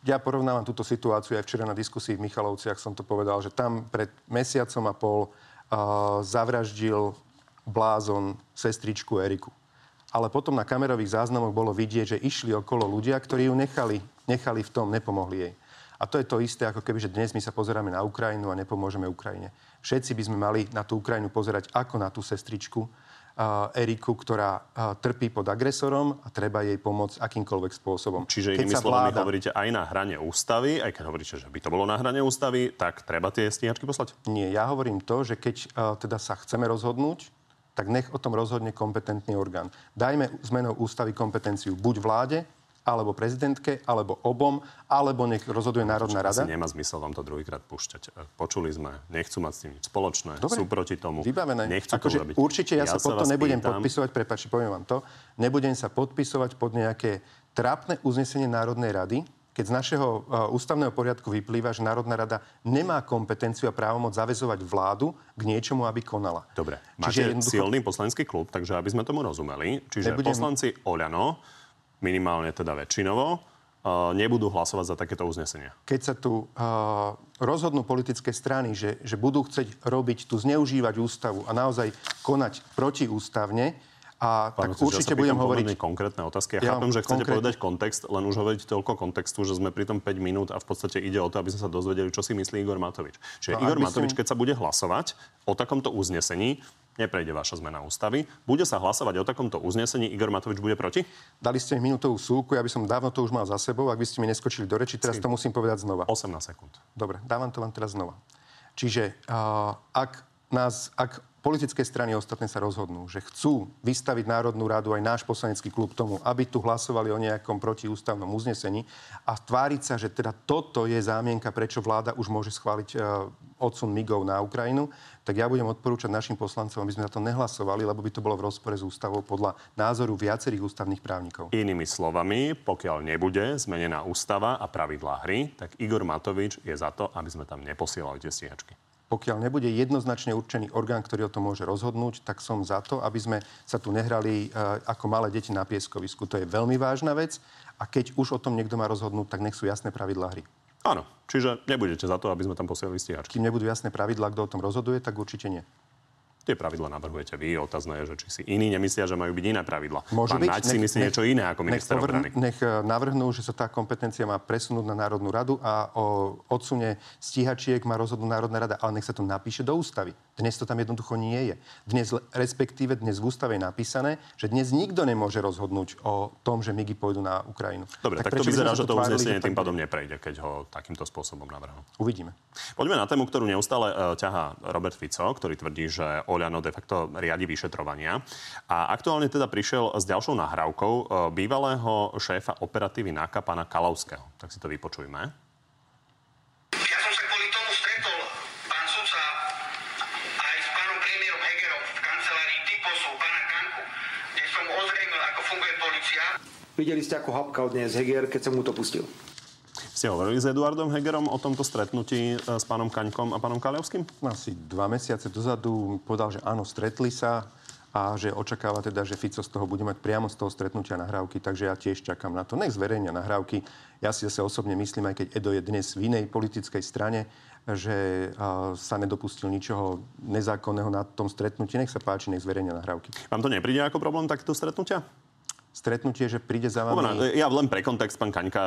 Ja porovnávam túto situáciu. Aj včera na diskusii v Michalovciach som to povedal, že tam pred mesiacom a pol uh, zavraždil blázon sestričku Eriku. Ale potom na kamerových záznamoch bolo vidieť, že išli okolo ľudia, ktorí ju nechali, nechali v tom, nepomohli jej. A to je to isté, ako keby, že dnes my sa pozeráme na Ukrajinu a nepomôžeme Ukrajine. Všetci by sme mali na tú Ukrajinu pozerať ako na tú sestričku uh, Eriku, ktorá uh, trpí pod agresorom a treba jej pomôcť akýmkoľvek spôsobom. Čiže inými slovami vláda... hovoríte aj na hrane ústavy, aj keď hovoríte, že by to bolo na hrane ústavy, tak treba tie stíhačky poslať? Nie, ja hovorím to, že keď uh, teda sa chceme rozhodnúť, tak nech o tom rozhodne kompetentný orgán. Dajme zmenou ústavy kompetenciu buď vláde, alebo prezidentke, alebo obom, alebo nech rozhoduje Národná rada. Asi nemá zmysel vám to druhýkrát púšťať. Počuli sme, nechcú mať s tým nič spoločné, dobre, sú proti tomu. Vybavené. Akože určite ja, ja sa pod to nebudem pýtam. podpisovať, prepáči, poviem vám to, nebudem sa podpisovať pod nejaké trápne uznesenie Národnej rady, keď z našeho ústavného poriadku vyplýva, že Národná rada nemá kompetenciu a právomoc zaväzovať vládu k niečomu, aby konala. Dobre, máte čiže jednoducho silný poslanecký klub, takže aby sme tomu rozumeli. Čiže nebudem poslanci Oľano, minimálne teda väčšinovo, nebudú hlasovať za takéto uznesenia. Keď sa tu uh, rozhodnú politické strany, že, že budú chcieť robiť, tu zneužívať ústavu a naozaj konať protiústavne, a Pán tak určite ja budem hovoriť konkrétne otázky. Ja, ja chápem, že chcete konkrétne povedať kontext, len už hovoriť toľko kontextu, že sme pri tom päť minút a v podstate ide o to, aby sme sa dozvedeli, čo si myslí Igor Matovič. Čiže no, Igor Matovič, som... keď sa bude hlasovať o takomto uznesení, neprejde vaša zmena ústavy, bude sa hlasovať o takomto uznesení, Igor Matovič bude proti? Dali ste mi minútovú súku, ja by som dávno to už mal za sebou, ak by ste mi neskočili do reči, teraz si to musím povedať znova. osemnásť sekúnd. Dobre, dávam to vám teraz znova. Čiže uh, ak nás, ak politické strany ostatné sa rozhodnú, že chcú vystaviť Národnú radu aj náš poslanecký klub tomu, aby tu hlasovali o nejakom protiústavnom uznesení a tváriť sa, že teda toto je zámienka, prečo vláda už môže schváliť e, odsun migov na Ukrajinu, tak ja budem odporúčať našim poslancom, aby sme na to nehlasovali, lebo by to bolo v rozpore s ústavou podľa názoru viacerých ústavných právnikov. Inými slovami, pokiaľ nebude zmenená ústava a pravidlá hry, tak Igor Matovič je za to, aby sme tam neposielali tie stíhačky. Pokiaľ nebude jednoznačne určený orgán, ktorý o tom môže rozhodnúť, tak som za to, aby sme sa tu nehrali uh, ako malé deti na pieskovisku. To je veľmi vážna vec a keď už o tom niekto má rozhodnúť, tak nech sú jasné pravidlá hry. Áno, čiže nebudete za to, aby sme tam posielali stíhačky. Kým nebudú jasné pravidlá, kto o tom rozhoduje, tak určite nie. Tie pravidlá navrhujete vy, otázne je, že či si iní nemyslia, že majú byť iné pravidlá. Môže byť, si myslí nech, niečo iné ako minister obrany. Nech navrhnú, že sa tá kompetencia má presunúť na Národnú radu a o odsune stíhačiek má rozhodnúť Národná rada, ale nech sa to napíše do ústavy. Dnes to tam jednoducho nie je. Dnes, respektíve dnes v ústave je napísané, že dnes nikto nemôže rozhodnúť o tom, že migy pôjdu na Ukrajinu. Dobre, tak, tak to vyzerá, že to uznesenie tým pádom neprejde, keď ho takýmto spôsobom navrhnú. Uvidíme. Poďme na tému, ktorú neustále ťahá Robert Fico, ktorý tvrdí, že Oľano de facto riadi vyšetrovania. A aktuálne teda prišiel s ďalšou nahrávkou bývalého šéfa operatívy NAKA, pána Kalavského. Tak si to vypočujme. Ja som sa kvôli tomu stretol, pán sudca, aj s pánom premiérom Hegerom v kancelárii Typosu, pána Kanku, kde som ozrejmil, ako funguje polícia. Videli ste, ako hapkal dnes Heger, keď som mu to pustil? Ste hovorili s Eduardom Hegerom o tomto stretnutí s pánom Kaňkom a pánom Kalavským? Asi dva mesiace dozadu povedal, že áno, stretli sa a že očakáva teda, že Fico z toho bude mať priamo z toho stretnutia nahrávky, takže ja tiež čakám na to. Nech zverejnia nahrávky. Ja si zase osobne myslím, aj keď Edo je dnes v inej politickej strane, že sa nedopustil ničoho nezákonného na tom stretnutí. Nech sa páči, nech zverejnia nahrávky. Vám to nepríde ako problém takto stretnutia? Stretnutie, že príde za vami... Obrná, ja len pre kontext, pán Kaňka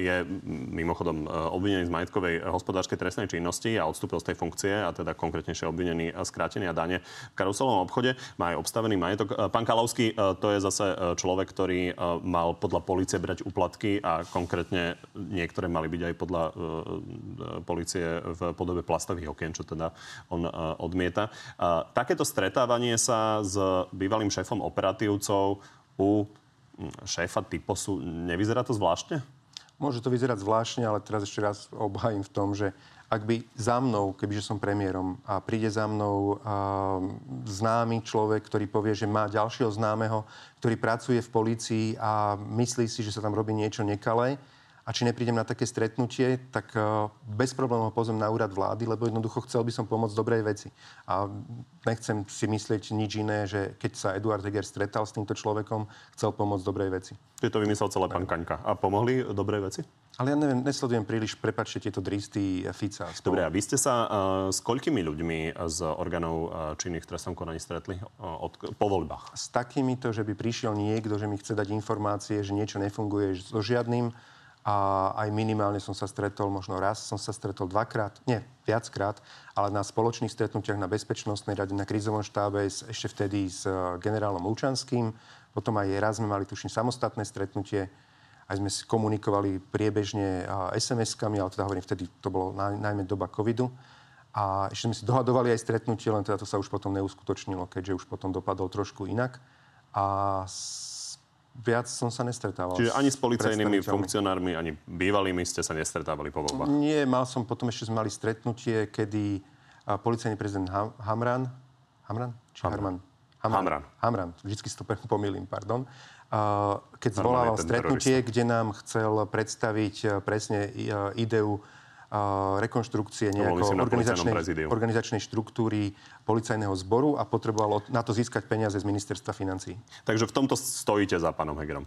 je mimochodom obvinený z majetkovej hospodárskej trestnej činnosti a odstúpil z tej funkcie a teda konkrétnejšie obvinený z krátenia dane v karuselovom obchode. Má aj obstavený majetok. Pán Kalavský, to je zase človek, ktorý mal podľa polície brať úplatky a konkrétne niektoré mali byť aj podľa polície v podobe plastových okien, čo teda on odmieta. Takéto stretávanie sa s bývalým šéfom operatívcov u šéfa Typosu, nevyzerá to zvláštne? Môže to vyzerať zvláštne, ale teraz ešte raz obhájim v tom, že ak by za mnou, kebyže som premiérom a príde za mnou uh, známy človek, ktorý povie, že má ďalšieho známeho, ktorý pracuje v polícii a myslí si, že sa tam robí niečo nekalé, a či neprídem na také stretnutie, tak uh, bez problémov pozvem na úrad vlády, lebo jednoducho chcel by som pomôcť dobrej veci. A nechcem si myslieť nič iné, že keď sa Eduard Heger stretal s týmto človekom, chcel pomôcť dobrej veci. Ty to vymyslel celé pán Kaňka. A pomohli dobrej veci? Ale ja neviem, nesledujem príliš, prepáčte, tieto dristy Fica. Dobre, a vy ste sa uh, s koľkými ľuďmi z orgánov uh, činných v trestnom konaní stretli uh, od, po voľbách? S takýmito, že by prišiel niekto, že mi chce dať informácie, že niečo nefunguje, so žiadnym. A aj minimálne som sa stretol, možno raz som sa stretol dvakrát, nie, viackrát, ale na spoločných stretnutiach na bezpečnostnej rade, na krízovom štábe, ešte vtedy s generálom Lučanským. Potom aj raz sme mali, tuším, samostatné stretnutie. Aj sme si komunikovali priebežne es em eskami, ale teda hovorím, vtedy to bolo najmä doba covidu. A ešte sme si dohadovali aj stretnutie, len teda to sa už potom neuskutočnilo, keďže už potom dopadol trošku inak. A viac som sa nestretával. Čiže ani s policajnými funkcionármi, ani bývalými ste sa nestretávali po voľbách? Nie, mal som, potom ešte sme mali stretnutie, kedy policajný prezident Ham, Hamran, Hamran? Či Hamran. Hamran. Hamran. Vždycky si to pomýlim, pardon. Keď zvolával stretnutie, terorista, kde nám chcel predstaviť presne ideu rekonštrukcie nejakého organizačnej, organizačnej štruktúry policajného zboru a potreboval na to získať peniaze z ministerstva financií. Takže v tomto stojíte za pánom Hegerom?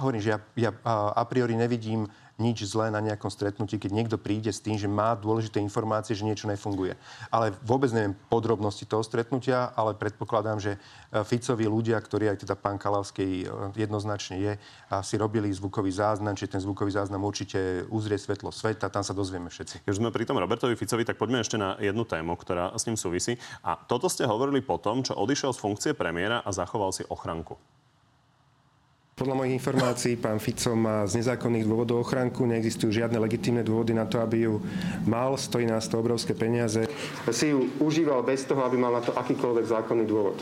Hovorím, že ja, ja a priori nevidím nič zlé na nejakom stretnutí, keď niekto príde s tým, že má dôležité informácie, že niečo nefunguje. Ale vôbec neviem podrobnosti toho stretnutia, ale predpokladám, že Ficovi ľudia, ktorí aj teda pán Kalavský jednoznačne je, si robili zvukový záznam, čiže ten zvukový záznam určite uzrie svetlo sveta, tam sa dozvieme všetci. Keď sme pri tom Robertovi Ficovi, tak poďme ešte na jednu tému, ktorá s ním súvisí. A toto ste hovorili po tom, čo odišiel z funkcie premiéra a zachoval si ochranku. Podľa mojich informácií pán Fico má z nezákonných dôvodov ochránku, neexistujú žiadne legitímne dôvody na to, aby ju mal, stojí nás to obrovské peniaze. Si ju užíval bez toho, aby mal na to akýkoľvek zákonný dôvod.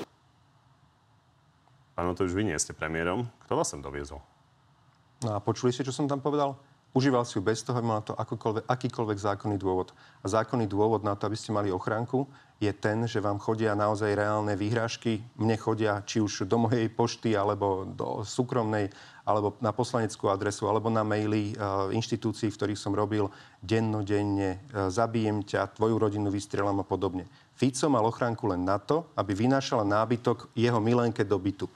Páno, to už vy nie ste premiérom. Kto vás sem doviezol? No a počuli ste, čo som tam povedal? Užíval si ju bez toho, aby mal na to akýkoľvek zákonný dôvod. A zákonný dôvod na to, aby ste mali ochránku, je ten, že vám chodia naozaj reálne výhrážky. Mne chodia či už do mojej pošty, alebo do súkromnej, alebo na poslaneckú adresu, alebo na maily e, inštitúcií, v ktorých som robil dennodenne. E, zabijem ťa, tvoju rodinu vystrieľam a podobne. Fico mal ochránku len na to, aby vynášala nábytok jeho milenke do bytu.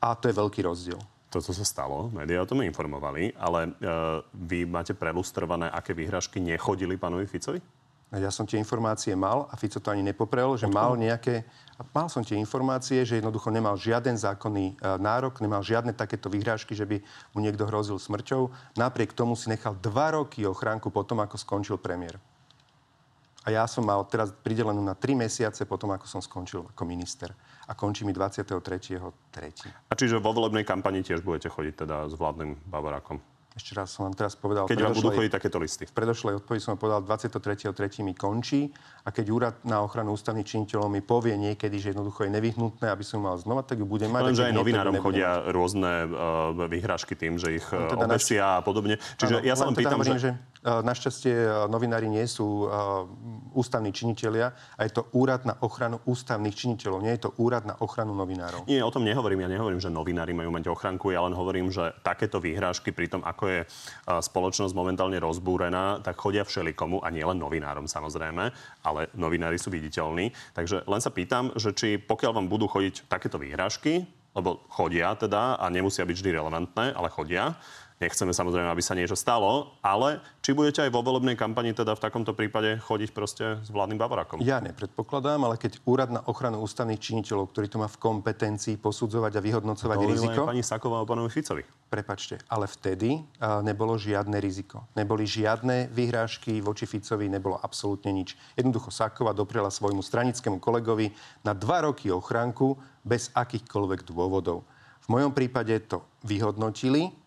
A to je veľký rozdiel. Toto sa stalo, médiá o tom informovali, ale e, vy máte prelustrované, aké výhrážky nechodili pánovi Ficovi? Ja som tie informácie mal a Fico to ani nepoprel, že mal nejaké... Mal som tie informácie, že jednoducho nemal žiaden zákonný nárok, nemal žiadne takéto vyhrážky, že by mu niekto hrozil smrťou. Napriek tomu si nechal dva roky ochránku potom, ako skončil premiér. A ja som mal teraz pridelenú na tri mesiace potom, ako som skončil ako minister. A končí mi dvadsiateho tretieho tretieho A čiže vo volebnej kampani tiež budete chodiť teda s vládnym bavorákom? Ešte raz som vám teraz povedal... Keď vám budú chodiť takéto listy. V predošlej odpovedi som vám povedal, dvadsiateho tretieho tretieho mi končí a keď úrad na ochranu ústavných činiteľov mi povie niekedy, že jednoducho je nevyhnutné, aby som mal znova, tak ju budem mať. Lenže aj novinárom chodia mať rôzne uh, vyhrážky tým, že ich uh, teda obesia naš... a podobne. Čiže ano, ja sa vám pýtam, teda hovorím, že... že uh, našťastie uh, novinári nie sú uh, ústavní činitelia a je to úrad na ochranu ústavných činiteľov, nie je to úrad na ochranu novinárov. Nie, o tom nehovorím. Ja nehovorím, že novinári majú mať ochránku, ja len hovorím, že takéto vyhrážky pri tom, ako je spoločnosť momentálne rozbúrená, tak chodia všelikomu a nielen novinárom samozrejme, ale novinári sú viditeľní. Takže len sa pýtam, že či pokiaľ vám budú chodiť takéto výhražky, lebo chodia teda a nemusia byť vždy relevantné, ale chodia. Nechceme samozrejme, aby sa niečo stalo, ale či budete aj vo volebnej kampani teda v takomto prípade chodiť proste s vládnym bavorákom? Ja nepredpokladám, ale keď úrad na ochranu ústavných činiteľov, ktorý to má v kompetencii posudzovať a vyhodnocovať to riziko... To pani Sáková o pánovi Ficovi. Prepačte, ale vtedy uh, nebolo žiadne riziko. Neboli žiadne vyhrážky voči Ficovi, nebolo absolútne nič. Jednoducho Sáková dopriela svojmu stranickému kolegovi na dva roky ochránku bez akýchkoľvek dôvodov. V mojom prípade to vyhodnotili.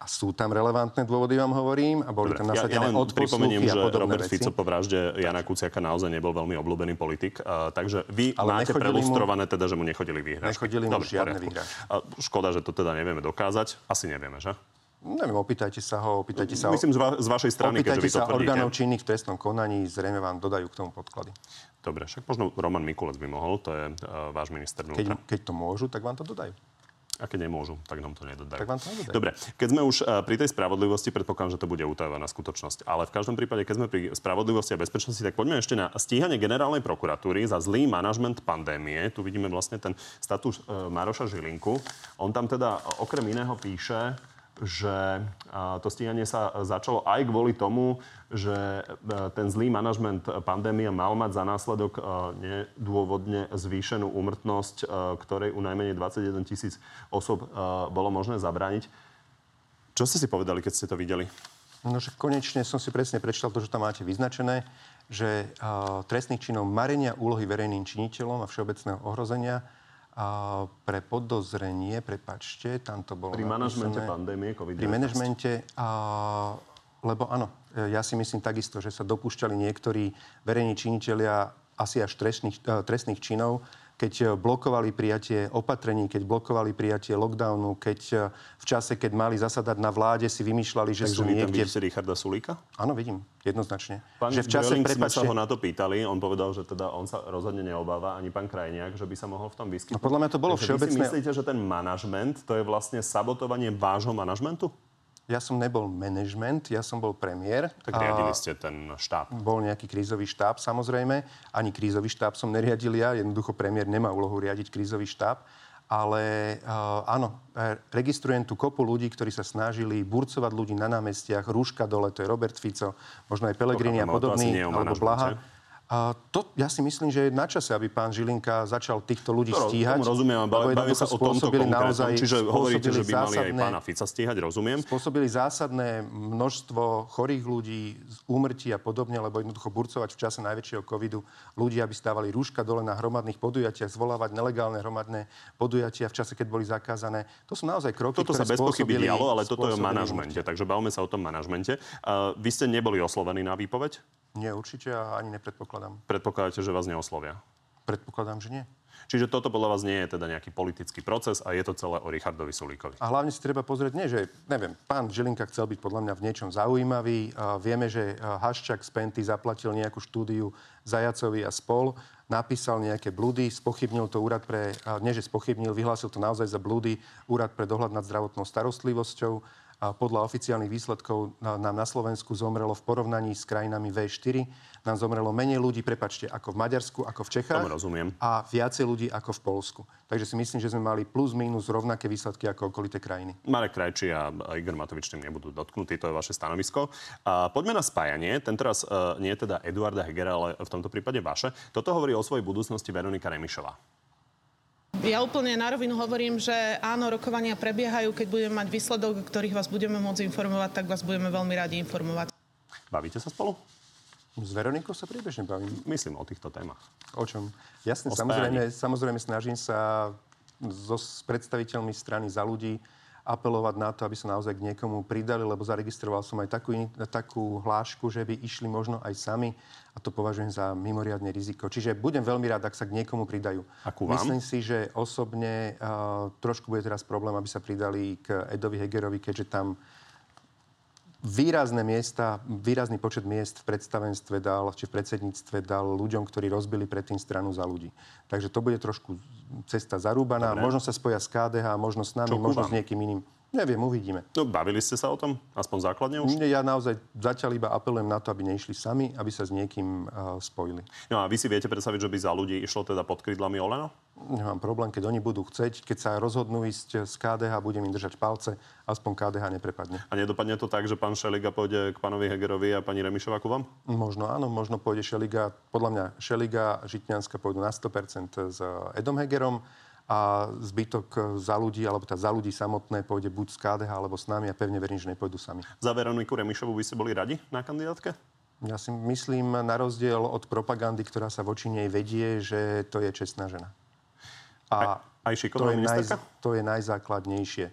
A sú tam relevantné dôvody, vám hovorím. A boli Dobre, tam nasadené ja, ja odposluchy a podobné veci. Ja len pripomeniem, že Robert Fico po vražde Jana Kuciaka naozaj nebol veľmi obľúbený politik. Uh, takže vy ale máte prelustrované mu... teda, že mu nechodili výhražky. Nechodili mu Dobre, žiadne výhražky. Uh, škoda, že to teda nevieme dokázať. Asi nevieme, že? Neviem, opýtajte sa ho, opýtajte sa... Myslím, z, va- z vašej strany, keďže vy to tvrdíte. Opýtajte sa orgánov činných v trestnom konaní, zrejme vám dodajú k tomu podklady. Dobre, však možno Roman Mikulec by mohol, to je uh, váš minister vnútra. Keď, keď to môžu, tak vám to dodajú. A keď nemôžu, tak nám to nedodajú. Tak vám to nedodajú. Dobre, keď sme už uh, pri tej spravodlivosti, predpokladám, že to bude utajovaná skutočnosť. Ale v každom prípade, keď sme pri spravodlivosti a bezpečnosti, tak poďme ešte na stíhanie generálnej prokuratúry za zlý manažment pandémie. Tu vidíme vlastne ten status uh, Maroša Žilinku. On tam teda okrem iného píše, že to stíhanie sa začalo aj kvôli tomu, že ten zlý manažment pandémie mal mať za následok nedôvodne zvýšenú úmrtnosť, ktorej u najmenej dvadsaťjeden tisíc osob bolo možné zabrániť. Čo ste si povedali, keď ste to videli? No, že konečne som si presne prečítal to, že tam máte vyznačené, že trestných činov marenia úlohy verejným činiteľom a všeobecného ohrozenia a pre podozrenie, prepáčte, tam to bolo... Pri manažmente pandémie covid devätnásť. Pri manažmente, a, lebo áno, ja si myslím takisto, že sa dopúšťali niektorí verejní činitelia asi až trestných, trestných činov, keď blokovali prijatie opatrení, keď blokovali prijatie lockdownu, keď v čase, keď mali zasadať na vláde, si vymýšľali, že Takže sú niekde... Takže vy tam vidíte Richarda Sulíka? Áno, vidím, jednoznačne. Pán že v čase, Bölling, prepáčte... sme sa ho na to pýtali, on povedal, že teda on sa rozhodne neobáva, ani pán Krajniak, že by sa mohol v tom vyskytnúť. No podľa mňa to bolo Takže všeobecné... Vy si myslíte, že ten manažment, to je vlastne sabotovanie vášho manažmentu? Ja som nebol manažment, ja som bol premiér. Tak riadili ste ten štáb. Bol nejaký krízový štáb, samozrejme. Ani krízový štáb som neriadil ja. Jednoducho premiér nemá úlohu riadiť krízový štáb. Ale uh, áno, registrujem tu kopu ľudí, ktorí sa snažili burcovať ľudí na námestiach. Rúška dole, to je Robert Fico, možno aj Pellegrini a podobný, alebo Blaha. A to ja si myslím, že je na čase, aby pán Žilinka začal týchto ľudí to, stíhať. Tomu rozumiem, ale bavíme sa o tomto konkrétnom. Čiže hovoríte, že by mali zásadné, aj pána Fica stíhať, rozumiem. Spôsobili zásadné množstvo chorých ľudí, úmrtí a podobne, lebo jednoducho burcovať v čase najväčšieho covidu ľudí, aby stávali rúška dole na hromadných podujatiach, zvolávať nelegálne hromadné podujatia v čase, keď boli zakázané. To sú naozaj kroky, toto ktoré spôsobili... Toto sa bez pochyby dialo, ale toto je o manažmente. Takže bavíme sa o tom manažmente. Uh, vy ste neboli oslovení na výpoveď? Nie, určite a ani nepredpokladám. Predpokladáte, že vás neoslovia? Predpokladám, že nie. Čiže toto podľa vás nie je teda nejaký politický proces a je to celé o Richardovi Sulíkovi. A hlavne si treba pozrieť, nie, že neviem, pán Žilinka chcel byť podľa mňa v niečom zaujímavý. Uh, vieme, že Haščák z Penty zaplatil nejakú štúdiu Zajacovi a spol, napísal nejaké blúdy, spochybnil to úrad pre... Uh, nie, že spochybnil, vyhlásil to naozaj za blúdy úrad pre dohľad nad zdravotnou starostlivosťou. A podľa oficiálnych výsledkov nám na Slovensku zomrelo v porovnaní s krajinami vé štyri. Nám zomrelo menej ľudí, prepáčte, ako v Maďarsku, ako v Čechách. Tomu rozumiem. A viacej ľudí ako v Poľsku. Takže si myslím, že sme mali plus mínus rovnaké výsledky ako okolité krajiny. Marek Krajčí a Igor Matovič tým nebudú dotknutí, to je vaše stanovisko. A poďme na spájanie. Ten teraz uh, nie je teda Eduarda Hegera, ale v tomto prípade vaše. Toto hovorí o svojej budúcnosti Veronika Remišová. Ja úplne na rovinu hovorím, že áno, rokovania prebiehajú. Keď budeme mať výsledok, o ktorých vás budeme môcť informovať, tak vás budeme veľmi radi informovať. Bavíte sa spolu? S Veronikou sa priebežne bavím. Myslím o týchto témach. O čom? Jasne, o samozrejme, samozrejme snažím sa so s predstaviteľmi strany Za ľudí apelovať na to, aby sa naozaj k niekomu pridali, lebo zaregistroval som aj takú, takú hlášku, že by išli možno aj sami a to považujem za mimoriadne riziko. Čiže budem veľmi rád, ak sa k niekomu pridajú. Myslím si, že osobne uh, trošku bude teraz problém, aby sa pridali k Edovi Hegerovi, keďže tam výrazné miesta, výrazný počet miest v predstavenstve dal, či v predsedníctve dal ľuďom, ktorí rozbili predtým stranu Za ľudí. Takže to bude trošku cesta zarúbaná. Dobre. Možno sa spoja s ká dé há, možno s nami, Čo možno vám? S niekým iným. Neviem, uvidíme. No, bavili ste sa o tom? Aspoň základne už? Ja naozaj zatiaľ iba apelujem na to, aby neišli sami, aby sa s niekým uh, spojili. No a vy si viete predstaviť, že by Za ľudí išlo teda pod krídlami Olano? Nemám problém, keď oni budú chcieť. Keď sa rozhodnú ísť z ká dé há, budem im držať palce. Aspoň ká dé há neprepadne. A nedopadne to tak, že pán Šeliga pôjde k pánovi Hegerovi a pani Remišová ku vám? Možno áno, možno pôjde Šeliga. Podľa mňa Šeliga, Žitňanská pôjdu na sto percent s Edom Hegerom. A zbytok Za ľudí, alebo tá Za ľudí samotné pôjde buď z ká dé há, alebo s nami a pevne verím, že nepôjdu sami. Za Veroniku Remišovu by ste boli radi na kandidátke? Ja si myslím, na rozdiel od propagandy, ktorá sa voči nej vedie, že to je čestná žena. A aj, aj šikovná ministerka? To je najzákladnejšie.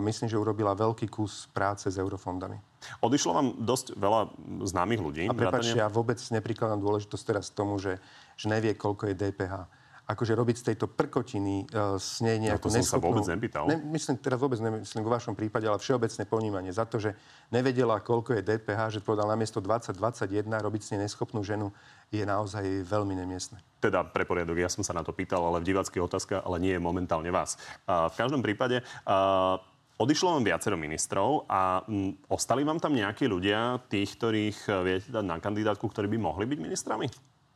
Myslím, že urobila veľký kus práce s eurofondami. Odišlo vám dosť veľa známych ľudí. A prepáčte, ja vôbec neprikladám dôležitosť teraz tomu, že, že nevie, koľko je dé pé há. Akože robiť z tejto prkotiny uh, s nej nejakú neschopnú... No to som sa vôbec nepýtal. Ne, myslím, teraz vôbec nemyslím v vašom prípade, ale všeobecné ponímanie za to, že nevedela, koľko je dé pé há, že povedal namiesto dvadsať dvadsaťjeden, robiť s nej neschopnú ženu je naozaj veľmi nemiestne. Teda pre poriadok, ja som sa na to pýtal, ale v diváckej otázke, ale nie je momentálne vás. Uh, v každom prípade... Uh... Odišlo vám viacero ministrov a m, ostali vám tam nejakí ľudia, tých, ktorých viete dať na kandidátku, ktorí by mohli byť ministrami?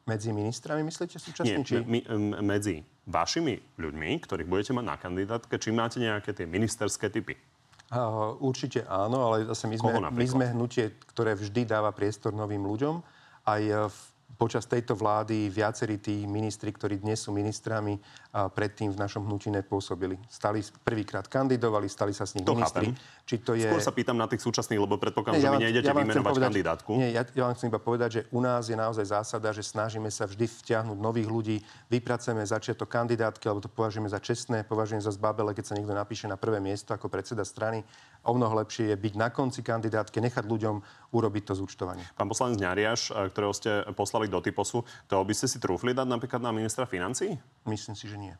Medzi ministrami, myslíte, súčasní? Nie, či... m- m- medzi vašimi ľuďmi, ktorých budete mať na kandidátke, či máte nejaké tie ministerské typy? Uh, určite áno, ale zase my sme, my sme hnutie, ktoré vždy dáva priestor novým ľuďom. Aj v Počas tejto vlády viacerí tí ministri, ktorí dnes sú ministrami, predtým v našom hnutí nepôsobili. Stali prvýkrát kandidovali, stali sa s nich to ministri. Chápem. Či to je... Skôr sa pýtam na tých súčasných, lebo predpokladám, že vy nejdete vymenovať kandidátku. Nie, ja, ja vám chcem iba povedať, že u nás je naozaj zásada, že snažíme sa vždy vtiahnuť nových ľudí, vypracujeme začiatok kandidátky, alebo to považujeme za čestné, považujeme za zbabele, keď sa niekto napíše na prvé miesto ako predseda strany. o mnoho lepšie je byť na konci kandidátke, nechať ľuďom urobiť to zúčtovanie. Pán poslanec Ňariáš, ktorého ste poslali do Typosu, to by ste si trúfli dať napríklad na ministra financií? Myslím si, že nie.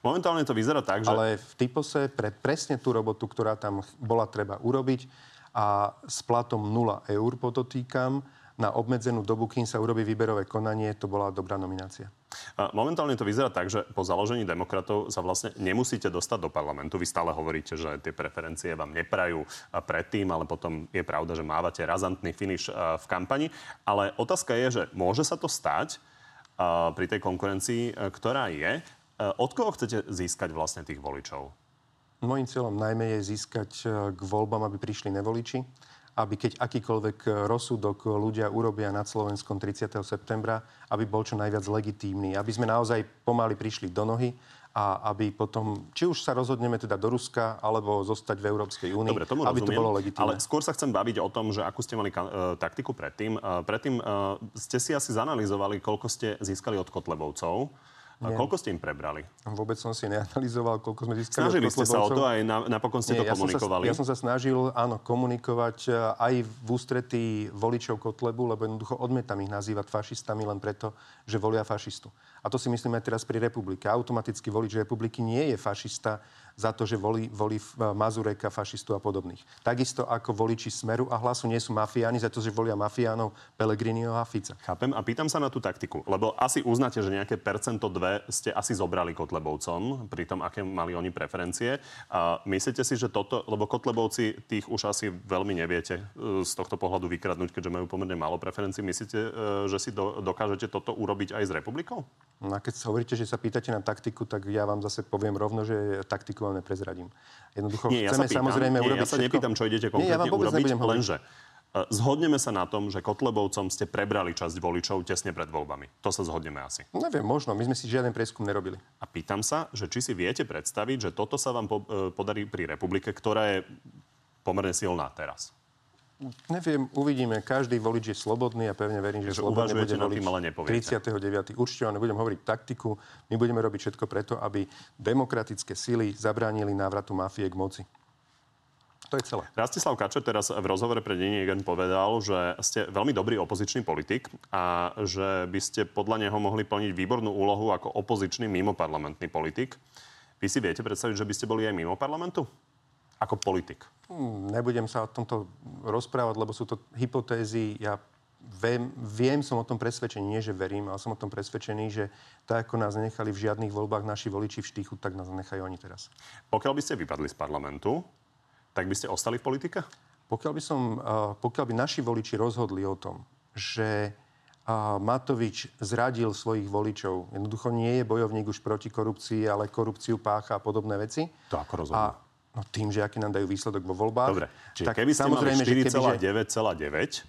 Momentálne to vyzerá tak, že... Ale v Typose pre presne tú robotu, ktorá tam bola treba urobiť a s platom nula eur podotýkam, na obmedzenú dobu, kým sa urobí výberové konanie, to bola dobrá nominácia. Momentálne to vyzerá tak, že po založení demokratov sa vlastne nemusíte dostať do parlamentu. Vy stále hovoríte, že tie preferencie vám neprajú predtým, ale potom je pravda, že mávate razantný finiš v kampani. Ale otázka je, že môže sa to stať pri tej konkurencii, ktorá je. Od koho chcete získať vlastne tých voličov? Mojím cieľom najmä je získať k voľbám, aby prišli nevoliči, aby keď akýkoľvek rozsudok ľudia urobia nad Slovenskom tridsiateho septembra, aby bol čo najviac legitímny. Aby sme naozaj pomaly prišli do nohy a aby potom, či už sa rozhodneme teda do Ruska, alebo zostať v Európskej únii, aby rozumiem, to bolo legitímne. Ale skôr sa chcem baviť o tom, že akú ste mali ka- taktiku predtým. Predtým ste si asi zanalizovali, koľko ste získali od Kotlebovcov. Nie. Koľko ste im prebrali? Vôbec som si neanalizoval, koľko sme získali. Snažili ste sa o to aj na, napokon ste Nie, to ja komunikovali? Som sa, ja som sa snažil, áno, komunikovať aj v ústretí voličov Kotlebu, lebo jednoducho odmietam ich nazývať fašistami len preto, že volia fašistu. A to si myslíme aj teraz pri Republike. Automaticky volič Republiky nie je fašista za to, že volí, volí Mazureka, fašistu a podobných. Takisto ako voliči Smeru a Hlasu nie sú mafiáni za to, že volia mafiánov Pellegriniho a Fica. Chápem a pýtam sa na tú taktiku, lebo asi uznáte, že nejaké percento dve ste asi zobrali Kotlebovcom pri tom, aké mali oni preferencie. A myslíte si, že toto, lebo Kotlebovci tých už asi veľmi neviete z tohto pohľadu vykradnúť, keďže majú pomerne málo preferencií. Myslíte, že si do, dokážete toto urobiť aj s Republikou? No a keď sa hovoríte, že sa pýtate na taktiku, tak ja vám zase poviem rovno, že taktiku vám neprezradím. Jednoducho nie, chceme ja samozrejme nie, urobiť ja sa všetko. Nepýtam, čo idete konkrétne nie, ja urobiť, lenže zhodneme sa na tom, že Kotlebovcom ste prebrali časť voličov tesne pred voľbami. To sa zhodneme asi. Neviem, možno. My sme si žiaden prieskum nerobili. A pýtam sa, že či si viete predstaviť, že toto sa vám podarí pri Republike, ktorá je pomerne silná teraz. Neviem, uvidíme. Každý volič je slobodný a pevne verím, že slobodne bude voliť tridsiateho deviateho Určite vám nebudem hovoriť taktiku. My budeme robiť všetko preto, aby demokratické sily zabránili návratu mafie k moci. To je celé. Rastislav Kačer teraz v rozhovore pre Denník N povedal, že ste veľmi dobrý opozičný politik a že by ste podľa neho mohli plniť výbornú úlohu ako opozičný mimoparlamentný politik. Vy si viete predstaviť, že by ste boli aj mimo parlamentu? Ako politik? Nebudem sa o tomto rozprávať, lebo sú to hypotézy. Ja viem, viem som o tom presvedčený, nie že verím, ale som o tom presvedčený, že tak ako nás nechali v žiadnych voľbách naši voliči v štíchu, tak nás nechajú oni teraz. Pokiaľ by ste vypadli z parlamentu, tak by ste ostali v politike? Pokiaľ by, som, pokiaľ by naši voliči rozhodli o tom, že Matovič zradil svojich voličov, jednoducho nie je bojovník už proti korupcii, ale korupciu pácha a podobné veci. To ako rozhodne? A no tým, že aký nám dajú výsledok vo voľbách. Dobre, čiže tak keby ste mali štyri celé deväť celé deväť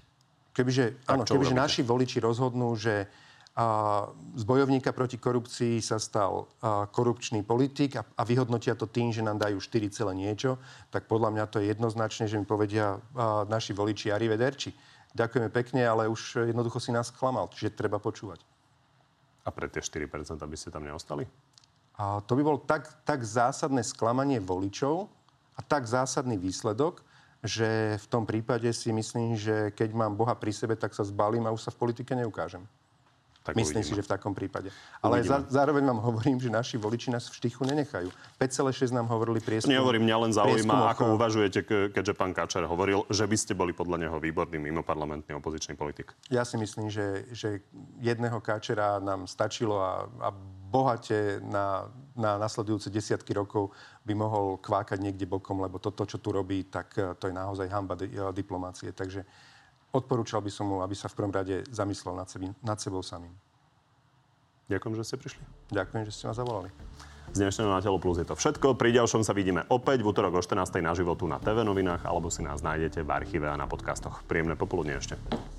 Kebyže, áno, kebyže naši voliči rozhodnú, že a z bojovníka proti korupcii sa stal a, korupčný politik a, a vyhodnotia to tým, že nám dajú štyri celé niečo, tak podľa mňa to je jednoznačné, že mi povedia a, naši voliči arrivederci. Ďakujeme pekne, ale už jednoducho si nás klamal, čiže treba počúvať. A pre tie štyri percentá by ste tam neostali? A to by bol tak, tak zásadné sklamanie voličov a tak zásadný výsledok, že v tom prípade si myslím, že keď mám Boha pri sebe, tak sa zbalím a už sa v politike neukážem. Tak myslím uvidíme. Si, že v takom prípade. Ale za, zároveň vám hovorím, že naši voliči nás v štichu nenechajú. päť celé šesť nám hovorili prieskum. Nehovorím, mňa len zaujíma, ako uvažujete, keďže pán Kačer hovoril, že by ste boli podľa neho výborný mimoparlamentný opozičný politik. Ja si myslím, že, že jedného Kačera nám stačilo a, a bohate na, na nasledujúce desiatky rokov by mohol kvákať niekde bokom, lebo toto, čo tu robí, tak to je naozaj hanba diplomácie. Takže odporúčal by som mu, aby sa v prvom rade zamyslel nad, sebi, nad sebou samým. Ďakujem, že ste prišli. Ďakujem, že ste ma zavolali. Z dnešného Na telo plus je to všetko. Pri ďalšom sa vidíme opäť v utorok o štrnástej na životu na té vé novinách, alebo si nás nájdete v archíve a na podcastoch. Príjemné popoludne ešte.